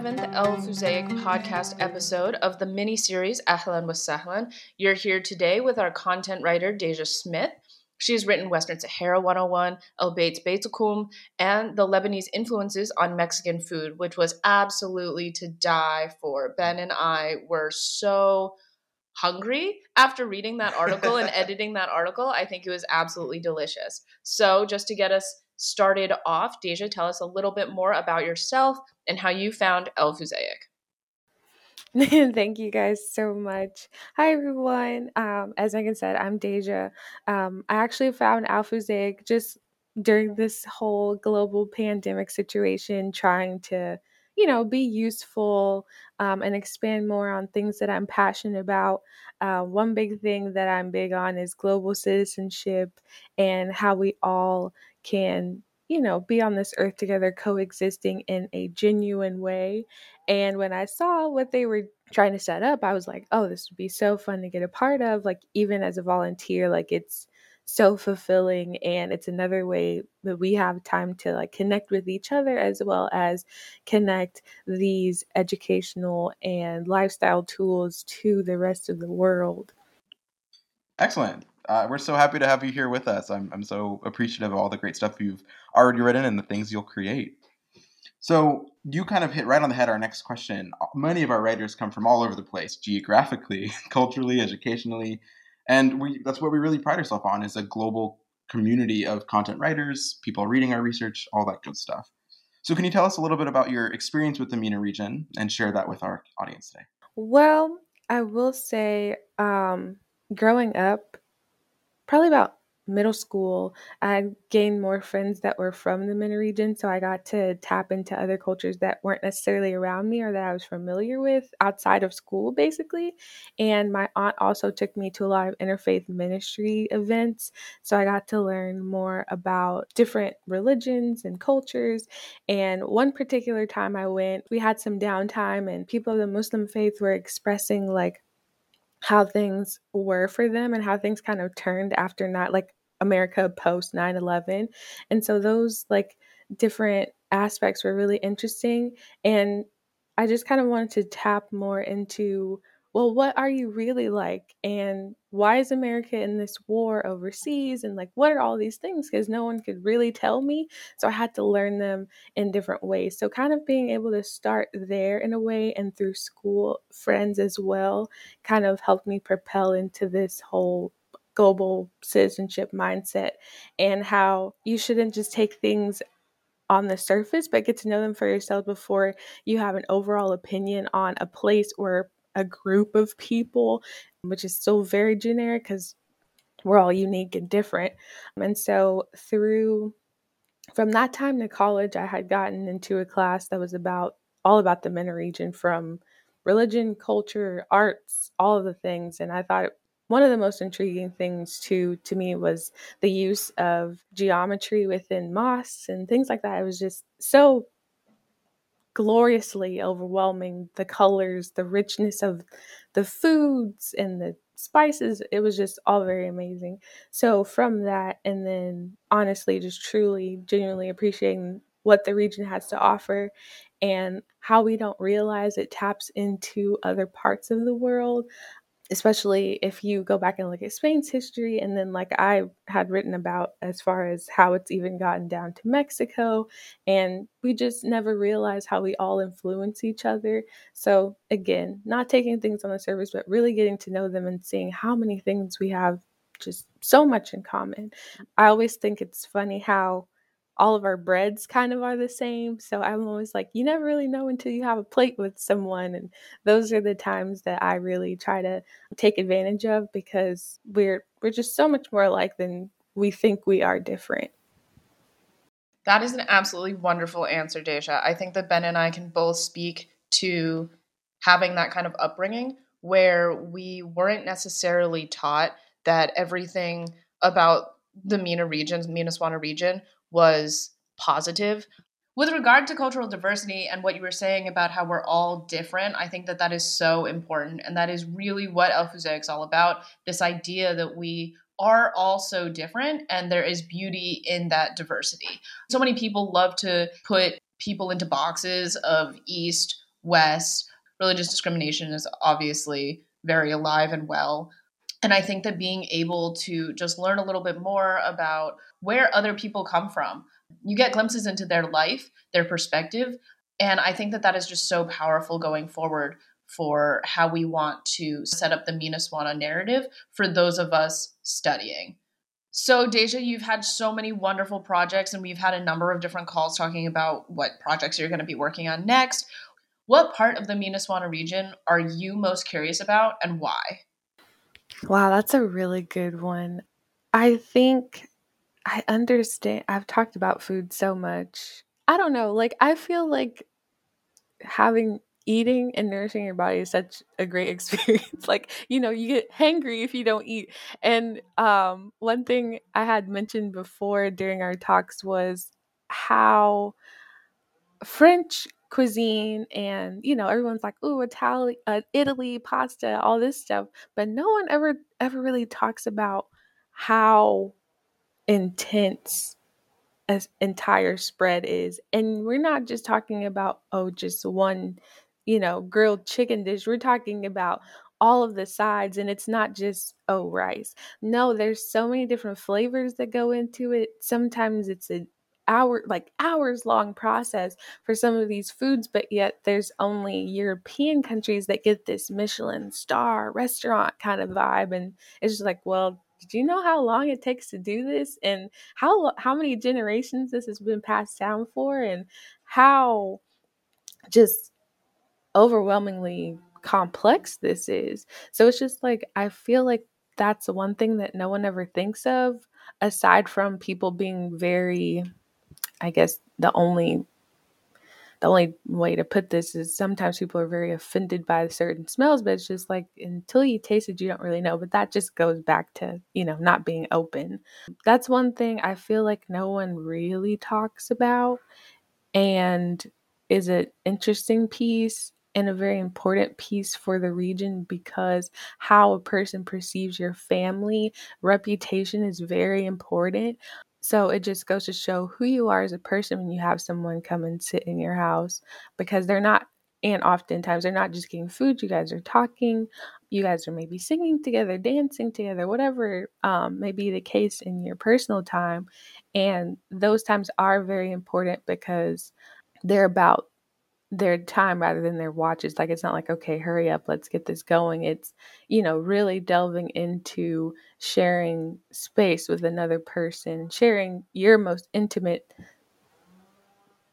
7th Al Fusaic podcast episode of the mini-series Ahlan wa Sahlan. You're here today with our content writer, Dejaih Smith. She's written Western Sahara 101, El-Baits Beitkum, and the Lebanese influences on Mexican food, which was absolutely to die for. Ben and I were so hungry after reading that article and editing that article. I think it was absolutely delicious. So just to get us started off, Dejaih, tell us a little bit more about yourself and how you found Al Fusaic. Thank you guys so much. Hi, everyone. As Megan said, I'm Dejaih. I actually found Al Fusaic just during this whole global pandemic situation, trying to, be useful and expand more on things that I'm passionate about. One big thing that I'm big on is global citizenship and how we all can, be on this earth together, coexisting in a genuine way. And when I saw what they were trying to set up, I was like, oh, this would be so fun to get a part of. Like, even as a volunteer, like, it's so fulfilling, and it's another way that we have time to like connect with each other as well as connect these educational and lifestyle tools to the rest of the world. Excellent. We're so happy to have you here with us. I'm so appreciative of all the great stuff you've already written and the things you'll create. So you kind of hit right on the head our next question. Many of our writers come from all over the place, geographically, culturally, educationally. And that's what we really pride ourselves on, is a global community of content writers, people reading our research, all that good stuff. So can you tell us a little bit about your experience with the MENA region and share that with our audience today? Well, I will say growing up, probably about middle school, I gained more friends that were from the MENA region. So I got to tap into other cultures that weren't necessarily around me or that I was familiar with outside of school, basically. And my aunt also took me to a lot of interfaith ministry events. So I got to learn more about different religions and cultures. And one particular time I went, we had some downtime, and people of the Muslim faith were expressing like how things were for them and how things kind of turned after America post 9/11. And so those like different aspects were really interesting. And I just kind of wanted to tap more into, well, what are you really like? And why is America in this war overseas? And like, what are all these things? Because no one could really tell me. So I had to learn them in different ways. So kind of being able to start there in a way, and through school friends as well, kind of helped me propel into this whole global citizenship mindset and how you shouldn't just take things on the surface, but get to know them for yourself before you have an overall opinion on a place or a group of people, which is still very generic because we're all unique and different. And so from that time to college, I had gotten into a class that was all about the MENA region, from religion, culture, arts, all of the things. And I thought one of the most intriguing things to me was the use of geometry within mosques and things like that. It was just so gloriously overwhelming, the colors, the richness of the foods and the spices. It was just all very amazing. So from that, and then honestly, just truly, genuinely appreciating what the region has to offer and how we don't realize it taps into other parts of the world, especially if you go back and look at Spain's history. And then like I had written about as far as how it's even gotten down to Mexico, and we just never realize how we all influence each other. So again, not taking things on the surface, but really getting to know them and seeing how many things we have just so much in common. I always think it's funny how all of our breads kind of are the same. So I'm always like, you never really know until you have a plate with someone. And those are the times that I really try to take advantage of, because we're just so much more alike than we think we are different. That is an absolutely wonderful answer, Dejaih. I think that Ben and I can both speak to having that kind of upbringing where we weren't necessarily taught that everything about the MENA regions, MENASWANA region, was positive. With regard to cultural diversity and what you were saying about how we're all different, I think that that is so important. And that is really what Al Fusaic is all about, this idea that we are all so different and there is beauty in that diversity. So many people love to put people into boxes of East West, religious discrimination is obviously very alive and well. And I think that being able to just learn a little bit more about where other people come from, you get glimpses into their life, their perspective. And I think that that is just so powerful going forward for how we want to set up the MENASWANA narrative for those of us studying. So Dejaih, you've had so many wonderful projects, and we've had a number of different calls talking about what projects you're going to be working on next. What part of the MENASWANA region are you most curious about, and why? Wow, that's a really good one. I think I understand. I've talked about food so much. I don't know. Like, I feel like eating and nourishing your body is such a great experience. Like, you know, you get hangry if you don't eat. And one thing I had mentioned before during our talks was how French cuisine and, you know, everyone's like, ooh, Italy, pasta, all this stuff. But no one ever really talks about how intense an entire spread is. And we're not just talking about, oh, just one, you know, grilled chicken dish. We're talking about all of the sides, and it's not just, oh, rice. No, there's so many different flavors that go into it. Sometimes it's hours long process for some of these foods, but yet there's only European countries that get this Michelin star restaurant kind of vibe. And it's just like, well, do you know how long it takes to do this, and how many generations this has been passed down for, and how just overwhelmingly complex this is? So it's just like, I feel like that's the one thing that no one ever thinks of, aside from people being very, I guess the only way to put this is sometimes people are very offended by certain smells, but it's just like, until you taste it, you don't really know. But that just goes back to, you know, not being open. That's one thing I feel like no one really talks about, and is an interesting piece and a very important piece for the region, because how a person perceives your family, reputation is very important. So it just goes to show who you are as a person when you have someone come and sit in your house, because they're not, and oftentimes they're not just getting food. You guys are talking, you guys are maybe singing together, dancing together, whatever may be the case in your personal time. And those times are very important, because they're about their time rather than their watches. Like, it's not like, okay, hurry up, let's get this going. It's, you know, really delving into sharing space with another person, sharing your most intimate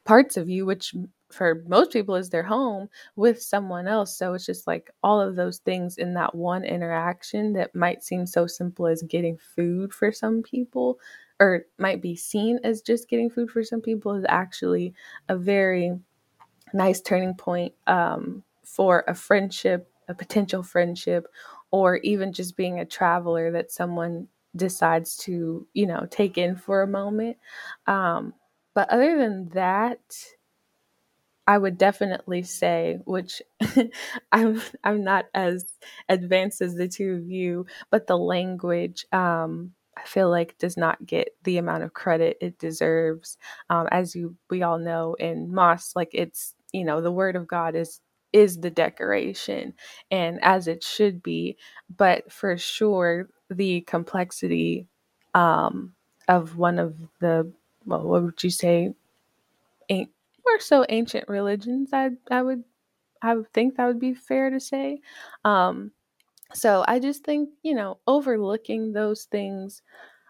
parts of you, which for most people is their home, with someone else. So it's just like all of those things in that one interaction that might seem so simple as getting food for some people, or might be seen as just getting food for some people, is actually a very nice turning point for a friendship, a potential friendship, or even just being a traveler that someone decides to, you know, take in for a moment. But other than that, I would definitely say, which I'm not as advanced as the two of you, but the language, I feel like, does not get the amount of credit it deserves. As we all know, in mosques, like, it's, you know, the word of God is the decoration, and as it should be. But for sure, the complexity of one of the, well, what would you say, more so ancient religions, I would think that would be fair to say. So I just think, you know, overlooking those things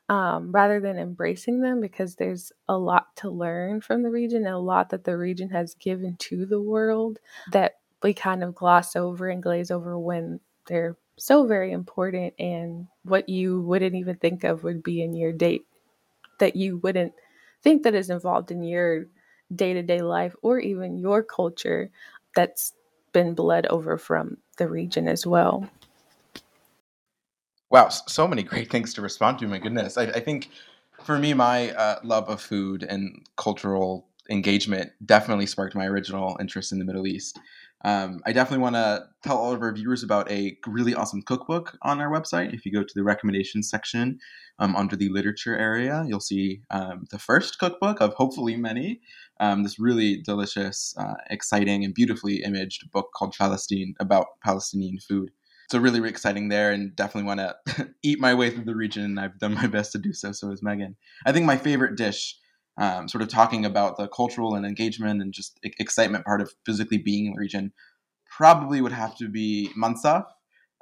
rather than embracing them, because there's a lot to learn from the region, and a lot that the region has given to the world that we kind of gloss over and glaze over when they're so very important, and what you wouldn't even think of would be in your day, that you wouldn't think that is involved in your day-to-day life, or even your culture that's been bled over from the region as well. Wow, so many great things to respond to, my goodness. I think for me, my love of food and cultural engagement definitely sparked my original interest in the Middle East. I definitely want to tell all of our viewers about a really awesome cookbook on our website. If you go to the recommendations section under the literature area, you'll see the first cookbook of hopefully many. this really delicious, exciting, and beautifully imaged book called Palestine, about Palestinian food. So really exciting there, and definitely want to eat my way through the region, and I've done my best to do so, so is Megan. I think my favorite dish, sort of talking about the cultural and engagement and just excitement part of physically being in the region, probably would have to be mansaf.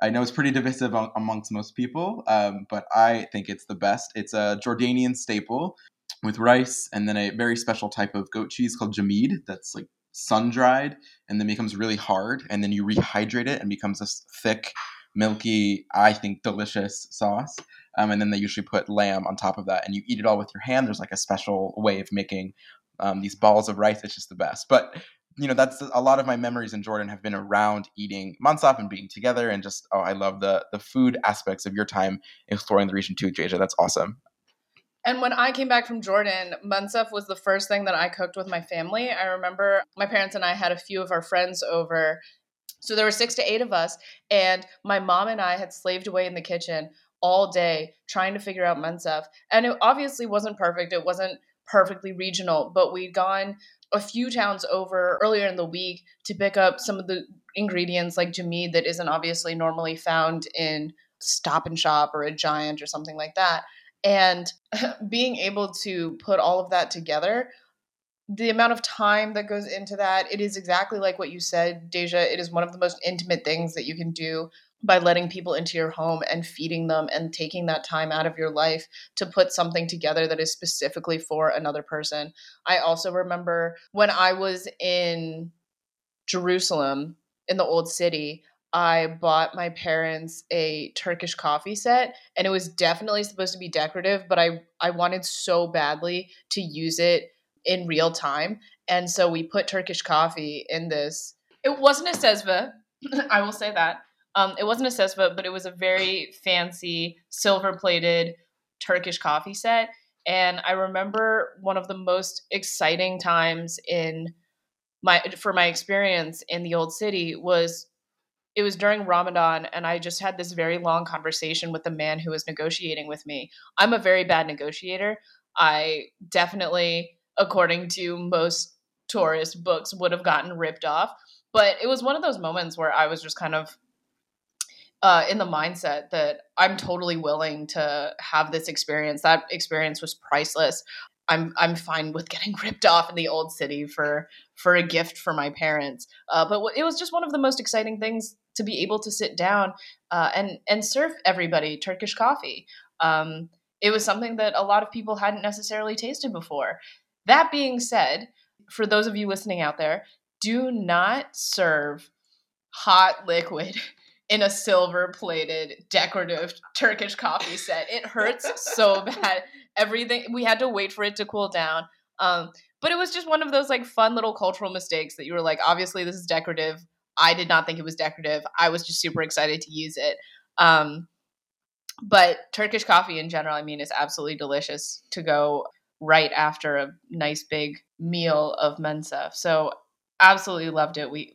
I know it's pretty divisive amongst most people, but I think it's the best. It's a Jordanian staple with rice and then a very special type of goat cheese called jameed that's like sun-dried and then becomes really hard, and then you rehydrate it and becomes this thick, milky, I think delicious sauce. And then they usually put lamb on top of that, and you eat it all with your hand. There's like a special way of making these balls of rice. It's just the best. But you know, that's a lot of my memories in Jordan have been around eating mansaf and being together, and just, oh, I love the food aspects of your time exploring the region too, Dejaih. That's awesome. And when I came back from Jordan, mansaf was the first thing that I cooked with my family. I remember my parents and I had a few of our friends over. So there were 6 to 8 of us. And my mom and I had slaved away in the kitchen all day trying to figure out mansaf. And it obviously wasn't perfect. It wasn't perfectly regional, but we'd gone a few towns over earlier in the week to pick up some of the ingredients like jameed that isn't obviously normally found in Stop and Shop or a Giant or something like that. And being able to put all of that together, the amount of time that goes into that, it is exactly like what you said, Dejaih. It is one of the most intimate things that you can do by letting people into your home and feeding them and taking that time out of your life to put something together that is specifically for another person. I also remember when I was in Jerusalem, in the old city, I bought my parents a Turkish coffee set, and it was definitely supposed to be decorative, but I wanted so badly to use it in real time. And so we put Turkish coffee in this. It wasn't a cezve, I will say that. It wasn't a cezve, but it was a very fancy silver-plated Turkish coffee set. And I remember one of the most exciting times for my experience in the old city was it was during Ramadan, and I just had this very long conversation with the man who was negotiating with me. I'm a very bad negotiator. I definitely, according to most tourist books, would have gotten ripped off. But it was one of those moments where I was just kind of in the mindset that I'm totally willing to have this experience. That experience was priceless. I'm fine with getting ripped off in the old city for a gift for my parents. But it was just one of the most exciting things to be able to sit down and serve everybody Turkish coffee. It was something that a lot of people hadn't necessarily tasted before. That being said, for those of you listening out there, do not serve hot liquid in a silver-plated decorative Turkish coffee set. It hurts so bad. Everything, we had to wait for it to cool down. But it was just one of those like fun little cultural mistakes that you were like, obviously this is decorative. I did not think it was decorative. I was just super excited to use it. But Turkish coffee in general, I mean, is absolutely delicious to go right after a nice big meal of mansaf. So absolutely loved it. We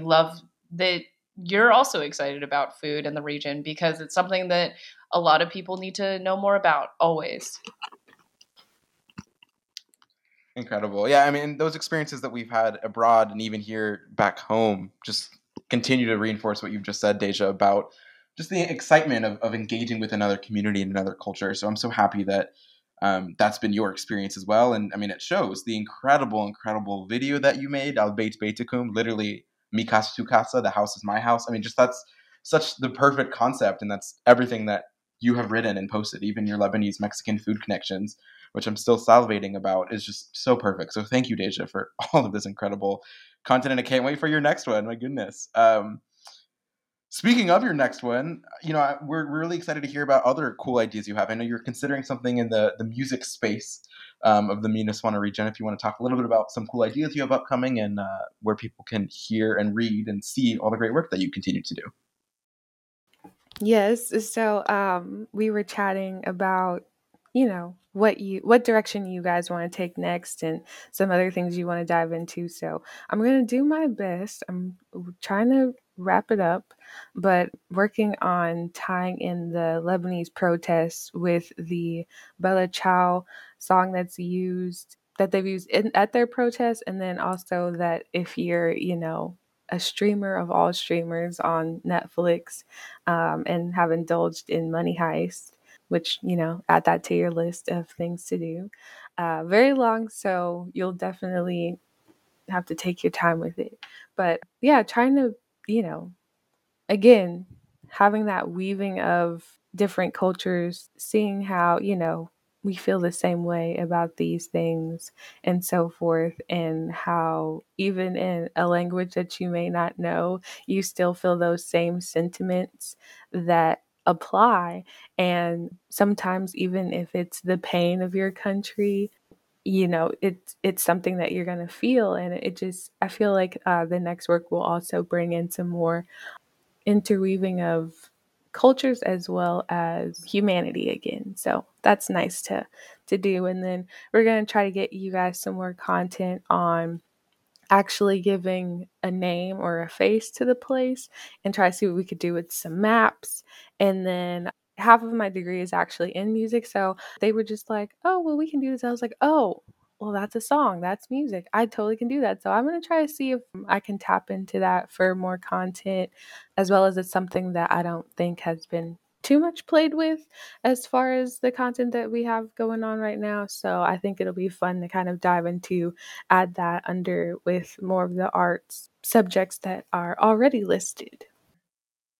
love that you're also excited about food in the region, because it's something that a lot of people need to know more about always. Incredible. Yeah. I mean, those experiences that we've had abroad and even here back home just continue to reinforce what you've just said, Dejaih, about just the excitement of engaging with another community and another culture. So I'm so happy that that's been your experience as well. And I mean, it shows the incredible video that you made, El-Baits Beitkum, literally mi casa tu casa, the house is my house. I mean, just that's such the perfect concept. And that's everything that you have written and posted, even your Lebanese Mexican food connections, which I'm still salivating about, is just so perfect. So thank you, Dejaih, for all of this incredible content. And I can't wait for your next one. My goodness. Speaking of your next one, you know, we're really excited to hear about other cool ideas you have. I know you're considering something in the music space of the MENASWANA region. If you want to talk a little bit about some cool ideas you have upcoming and where people can hear and read and see all the great work that you continue to do. Yes. So we were chatting about, you know, what direction you guys want to take next and some other things you want to dive into. So I'm going to do my best. I'm trying to wrap it up, but working on tying in the Lebanese protests with the Bella Ciao song that's used that they've used at their protests, and then also that if you're, you know, a streamer of all streamers on Netflix, and have indulged in Money Heist, which, you know, add that to your list of things to do. Very long, so you'll definitely have to take your time with it. But yeah, trying to, you know, again, having that weaving of different cultures, seeing how, you know, we feel the same way about these things and so forth, and how even in a language that you may not know, you still feel those same sentiments that apply. And sometimes even if it's the pain of your country, you know, it's something that you're going to feel. And it just, I feel like the next work will also bring in some more interweaving of cultures as well as humanity again. So that's nice to do. And then we're going to try to get you guys some more content on actually giving a name or a face to the place, and try to see what we could do with some maps. And then half of my degree is actually in music, so they were just like, oh, well, we can do this. I was like, oh, well, that's a song, that's music, I totally can do that. So I'm going to try to see if I can tap into that for more content, as well as it's something that I don't think has been too much played with as far as the content that we have going on right now. So I think it'll be fun to kind of dive into, add that under with more of the arts subjects that are already listed.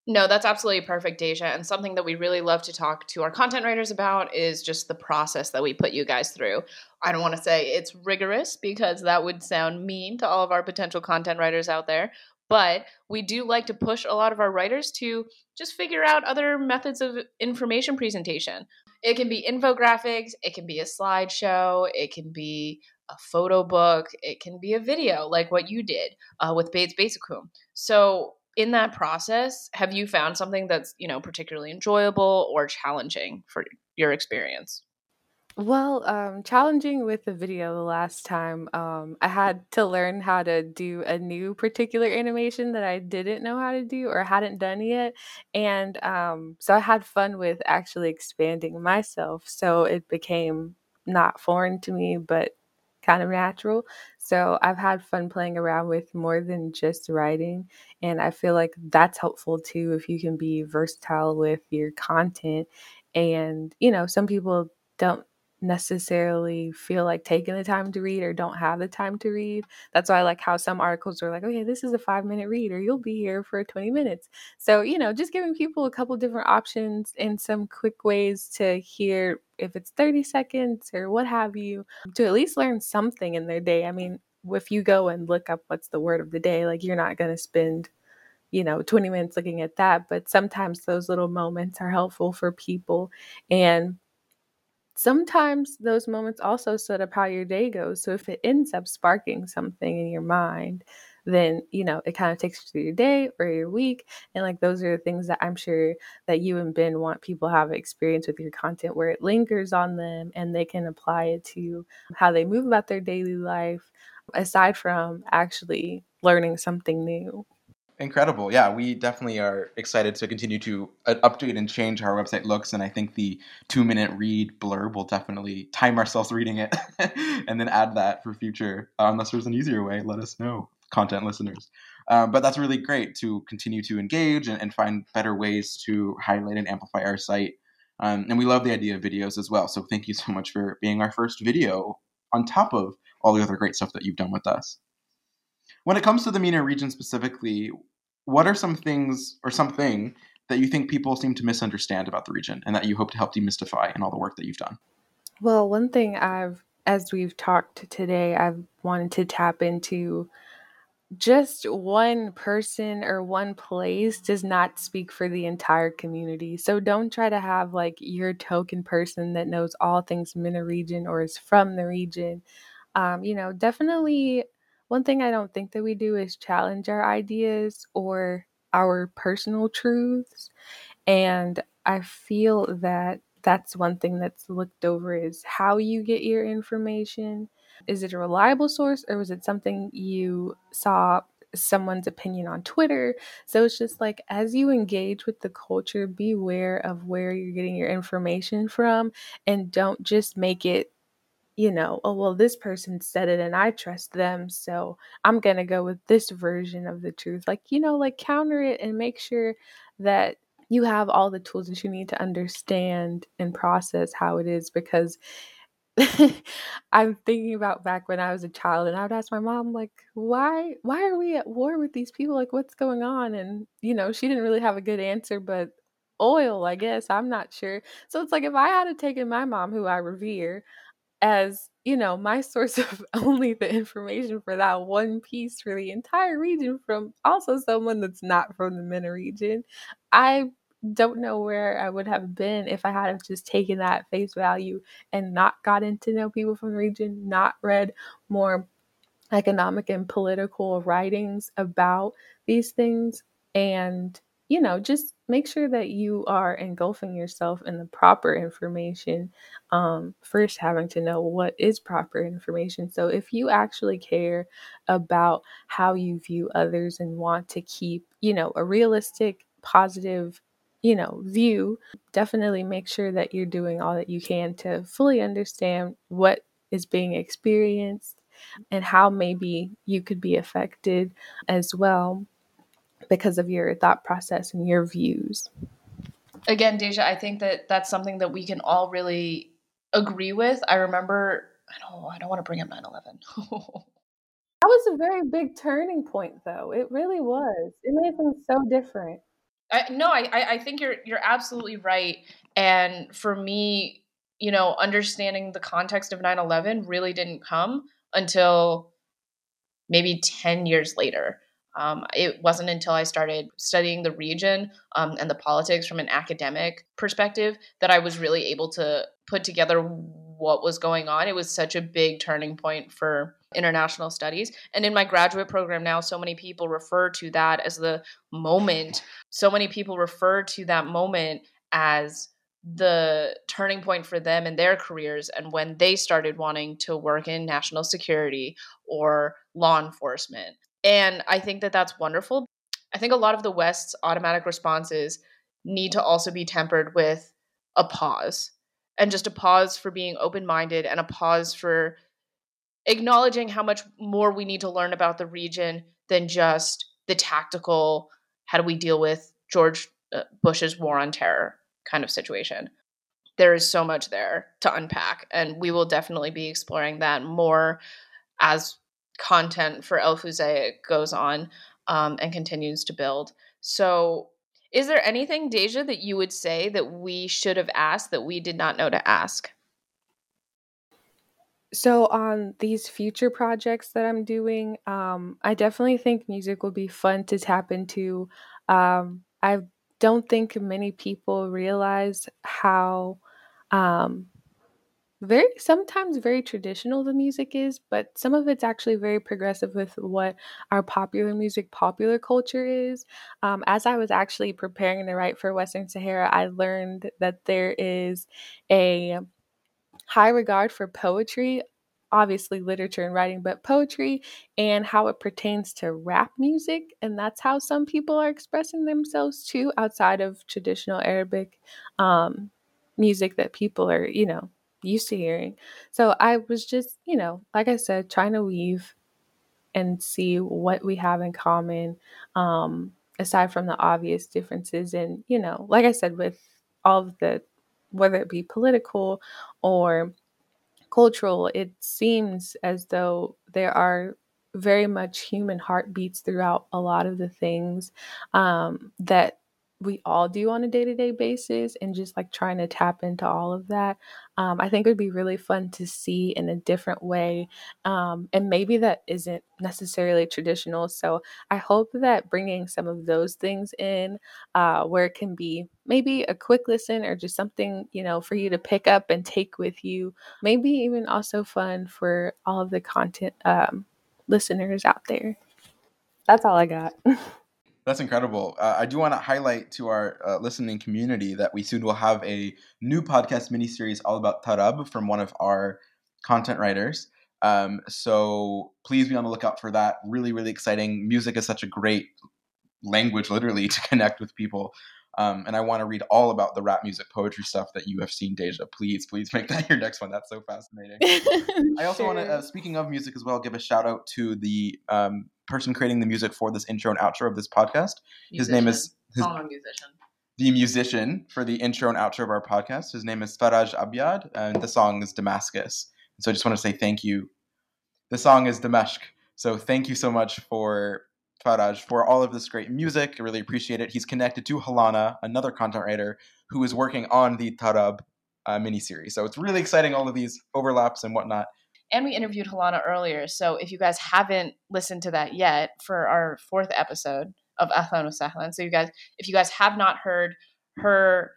No, that's absolutely perfect, Dejaih. And something that we really love to talk to our content writers about is just the process that we put you guys through. I don't want to say it's rigorous, because that would sound mean to all of our potential content writers out there, but we do like to push a lot of our writers to just figure out other methods of information presentation. It can be infographics, it can be a slideshow, it can be a photo book, it can be a video like what you did with El-Baits Beitkum. So in that process, have you found something that's, you know, particularly enjoyable or challenging for your experience? Well, challenging with the video the last time, I had to learn how to do a new particular animation that I didn't know how to do or hadn't done yet. And so I had fun with actually expanding myself. So it became not foreign to me, but kind of natural. So I've had fun playing around with more than just writing. And I feel like that's helpful too, if you can be versatile with your content. And, you know, some people don't necessarily feel like taking the time to read or don't have the time to read. That's why I like how some articles are like, okay, this is a 5-minute read, or you'll be here for 20 minutes. So, you know, just giving people a couple different options and some quick ways to hear, if it's 30 seconds or what have you, to at least learn something in their day. I mean, if you go and look up what's the word of the day, like, you're not going to spend, you know, 20 minutes looking at that, but sometimes those little moments are helpful for people. And sometimes those moments also set up how your day goes. So if it ends up sparking something in your mind, then, you know, it kind of takes you through your day or your week. And like, those are the things that I'm sure that you and Ben want people to have experience with your content, where it lingers on them and they can apply it to how they move about their daily life, aside from actually learning something new. Incredible. Yeah, we definitely are excited to continue to update and change how our website looks. And I think the 2-minute read blurb will definitely time ourselves reading it and then add that for future. Unless there's an easier way, let us know, content listeners. But that's really great to continue to engage and find better ways to highlight and amplify our site. And we love the idea of videos as well. So thank you so much for being our first video on top of all the other great stuff that you've done with us. When it comes to the MENA region specifically, what are some things or something that you think people seem to misunderstand about the region and that you hope to help demystify in all the work that you've done? Well, one thing as we've talked today, I've wanted to tap into just one person or one place does not speak for the entire community. So don't try to have like your token person that knows all things MENA region or is from the region. You know, definitely. One thing I don't think that we do is challenge our ideas or our personal truths. And I feel that that's one thing that's looked over, is how you get your information. Is it a reliable source, or was it something you saw someone's opinion on Twitter? So it's just like, as you engage with the culture, beware of where you're getting your information from, and don't just make it oh, well, this person said it and I trust them, so I'm going to go with this version of the truth. Like counter it and make sure that you have all the tools that you need to understand and process how it is, because I'm thinking about back when I was a child and I would ask my mom, like, why are we at war with these people? Like, what's going on? And, she didn't really have a good answer, but oil, I guess. I'm not sure. So it's like, if I had taken my mom, who I revere, as, my source of only the information for that one piece for the entire region from also someone that's not from the MENA region, I don't know where I would have been if I had just taken that at face value and not gotten to know people from the region, not read more economic and political writings about these things. And, just make sure that you are engulfing yourself in the proper information, first having to know what is proper information. So if you actually care about how you view others and want to keep, a realistic, positive, view, definitely make sure that you're doing all that you can to fully understand what is being experienced and how maybe you could be affected as well because of your thought process and your views. Again, Dejaih, I think that that's something that we can all really agree with. I remember, I don't want to bring up 9/11. That was a very big turning point, though. It really was. It made things so different. I think you're absolutely right. And for me, understanding the context of 9/11 really didn't come until maybe 10 years later. It wasn't until I started studying the region and the politics from an academic perspective that I was really able to put together what was going on. It was such a big turning point for international studies. And in my graduate program now, so many people refer to that as the moment. So many people refer to that moment as the turning point for them in their careers and when they started wanting to work in national security or law enforcement. And I think that that's wonderful. I think a lot of the West's automatic responses need to also be tempered with a pause, and just a pause for being open-minded and a pause for acknowledging how much more we need to learn about the region than just the tactical, how do we deal with George Bush's war on terror kind of situation. There is so much there to unpack, and we will definitely be exploring that more as content for El Fusaic goes on and continues to build. So is there anything, Dejaih, that you would say that we should have asked that we did not know to ask? So on these future projects that I'm doing, I definitely think music will be fun to tap into. I don't think many people realize how sometimes very traditional the music is, but some of it's actually very progressive with what our popular culture is. As I was actually preparing to write for Western Sahara, I learned that there is a high regard for poetry, obviously literature and writing, but poetry and how it pertains to rap music. And that's how some people are expressing themselves too, outside of traditional Arabic music that people are, used to hearing. So I was just, like I said, trying to weave and see what we have in common, aside from the obvious differences. And, like I said, with all of the, whether it be political or cultural, it seems as though there are very much human heartbeats throughout a lot of the things that we all do on a day-to-day basis, and just like trying to tap into all of that. I think it would be really fun to see in a different way. And maybe that isn't necessarily traditional. So I hope that bringing some of those things in where it can be maybe a quick listen or just something, for you to pick up and take with you, maybe even also fun for all of the content listeners out there. That's all I got. That's incredible. I do want to highlight to our listening community that we soon will have a new podcast miniseries all about tarab from one of our content writers. So please be on the lookout for that. Really, really exciting. Music is such a great language, literally, to connect with people. And I want to read all about the rap music poetry stuff that you have seen, Dejaih. Please, please make that your next one. That's so fascinating. I also want to, speaking of music as well, give a shout out to the person creating the music for this intro and outro of this podcast. Musician. His name is... The musician for the intro and outro of our podcast. His name is Faraj Abiyad, and the song is Damascus. And so I just want to say thank you. The song is Dimashq. So thank you so much for... Faraj for all of this great music. I really appreciate it. He's connected to Helana, another content writer who is working on the Tarab miniseries. So it's really exciting, all of these overlaps and whatnot. And we interviewed Helana earlier. So if you guys haven't listened to that yet for our fourth episode of Ahlan wa Sahlan, so you guys, if you guys have not heard her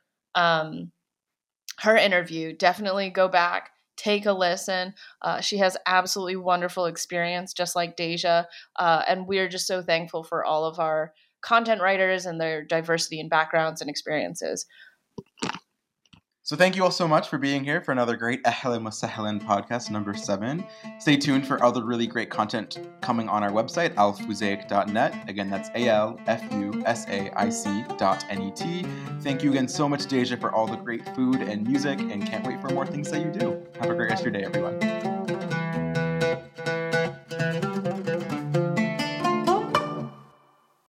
interview, definitely go back. Take a listen. She has absolutely wonderful experience, just like Dejaih. And we're just so thankful for all of our content writers and their diversity and backgrounds and experiences. So thank you all so much for being here for another great Ahlan wa Sahlan podcast, number 7. Stay tuned for other really great content coming on our website, alfusaic.net. Again, that's alfusaic.net. Thank you again so much, Dejaih, for all the great food and music, and can't wait for more things that you do. Have a great rest of your day, everyone.